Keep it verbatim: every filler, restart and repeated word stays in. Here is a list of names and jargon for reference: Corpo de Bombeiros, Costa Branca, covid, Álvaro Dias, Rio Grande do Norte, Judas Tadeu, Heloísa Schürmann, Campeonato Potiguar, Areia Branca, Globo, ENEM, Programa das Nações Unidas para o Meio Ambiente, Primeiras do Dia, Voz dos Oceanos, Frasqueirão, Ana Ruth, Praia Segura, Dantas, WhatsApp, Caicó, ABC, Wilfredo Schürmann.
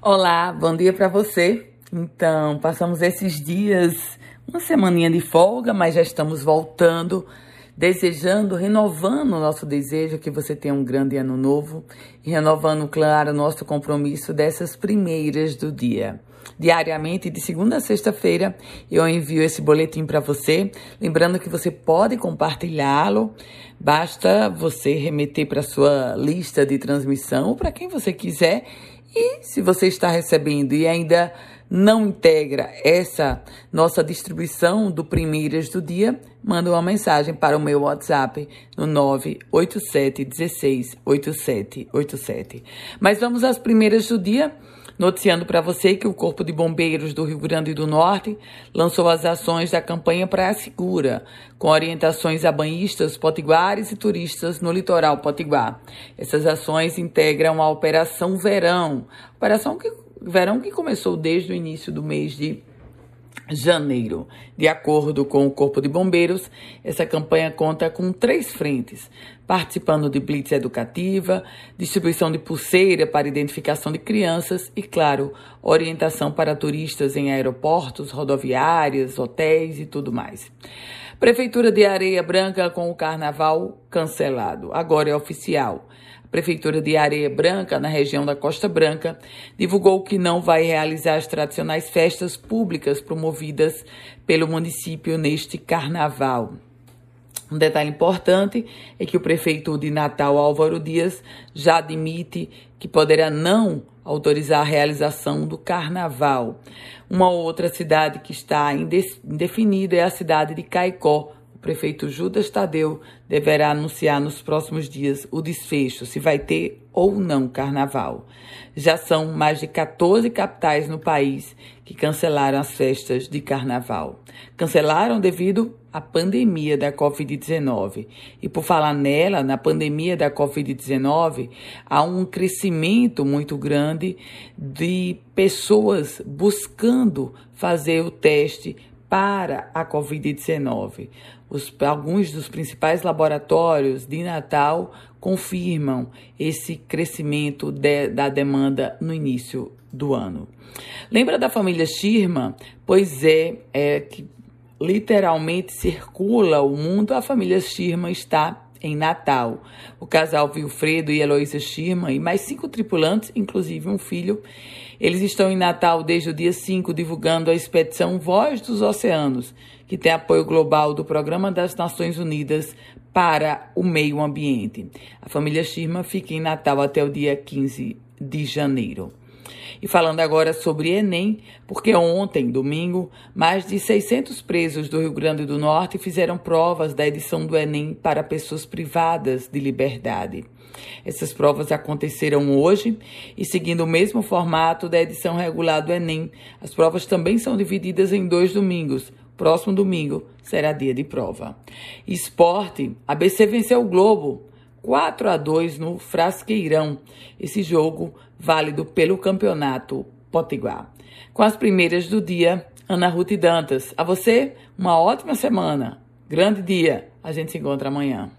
Olá, bom dia para você. Então, passamos esses dias, uma semaninha de folga, mas já estamos voltando, desejando, renovando o nosso desejo que você tenha um grande ano novo e renovando, claro, o nosso compromisso dessas primeiras do dia. Diariamente, de segunda a sexta-feira, eu envio esse boletim para você, lembrando que você pode compartilhá-lo, basta você remeter para sua lista de transmissão ou para quem você quiser. E se você está recebendo e ainda não integra essa nossa distribuição do Primeiras do Dia, manda uma mensagem para o meu WhatsApp no nove oito sete um seis oito sete oito sete. Mas vamos às Primeiras do Dia, noticiando para você que o Corpo de Bombeiros do Rio Grande do Norte lançou as ações da campanha Praia Segura, com orientações a banhistas, potiguares e turistas no litoral potiguar. Essas ações integram a Operação Verão, operação que Verão que começou desde o início do mês de janeiro. De acordo com o Corpo de Bombeiros, essa campanha conta com três frentes, participando de blitz educativa, distribuição de pulseira para identificação de crianças e, claro, orientação para turistas em aeroportos, rodoviárias, hotéis e tudo mais. Prefeitura de Areia Branca com o carnaval cancelado. Agora é oficial. Prefeitura de Areia Branca, na região da Costa Branca, divulgou que não vai realizar as tradicionais festas públicas promovidas pelo município neste carnaval. Um detalhe importante é que o prefeito de Natal, Álvaro Dias, já admite que poderá não autorizar a realização do carnaval. Uma outra cidade que está indefinida é a cidade de Caicó. O prefeito Judas Tadeu deverá anunciar nos próximos dias o desfecho, se vai ter ou não carnaval. Já são mais de quatorze capitais no país que cancelaram as festas de carnaval. Cancelaram devido à pandemia da covid dezenove. E por falar nela, na pandemia da covid dezenove, há um crescimento muito grande de pessoas buscando fazer o teste para a covid dezenove. Os, alguns dos principais laboratórios de Natal confirmam esse crescimento de, da demanda no início do ano. Lembra da família Schürmann? Pois é, é que literalmente circula o mundo, a família Schürmann está em Natal. O casal Wilfredo e Heloísa Schürmann e mais cinco tripulantes, inclusive um filho, eles estão em Natal desde o dia cinco, divulgando a expedição Voz dos Oceanos, que tem apoio global do Programa das Nações Unidas para o Meio Ambiente. A família Schürmann fica em Natal até o dia quinze de janeiro. E falando agora sobre ENEM, porque ontem, domingo, mais de seiscentos presos do Rio Grande do Norte fizeram provas da edição do ENEM para pessoas privadas de liberdade. Essas provas aconteceram hoje e, seguindo o mesmo formato da edição regular do ENEM, as provas também são divididas em dois domingos. Próximo domingo será dia de prova. Esporte, A B C venceu o Globo quatro a dois no Frasqueirão. Esse jogo válido pelo Campeonato Potiguar. Com as primeiras do dia, Ana Ruth e Dantas. A você, uma ótima semana. Grande dia. A gente se encontra amanhã.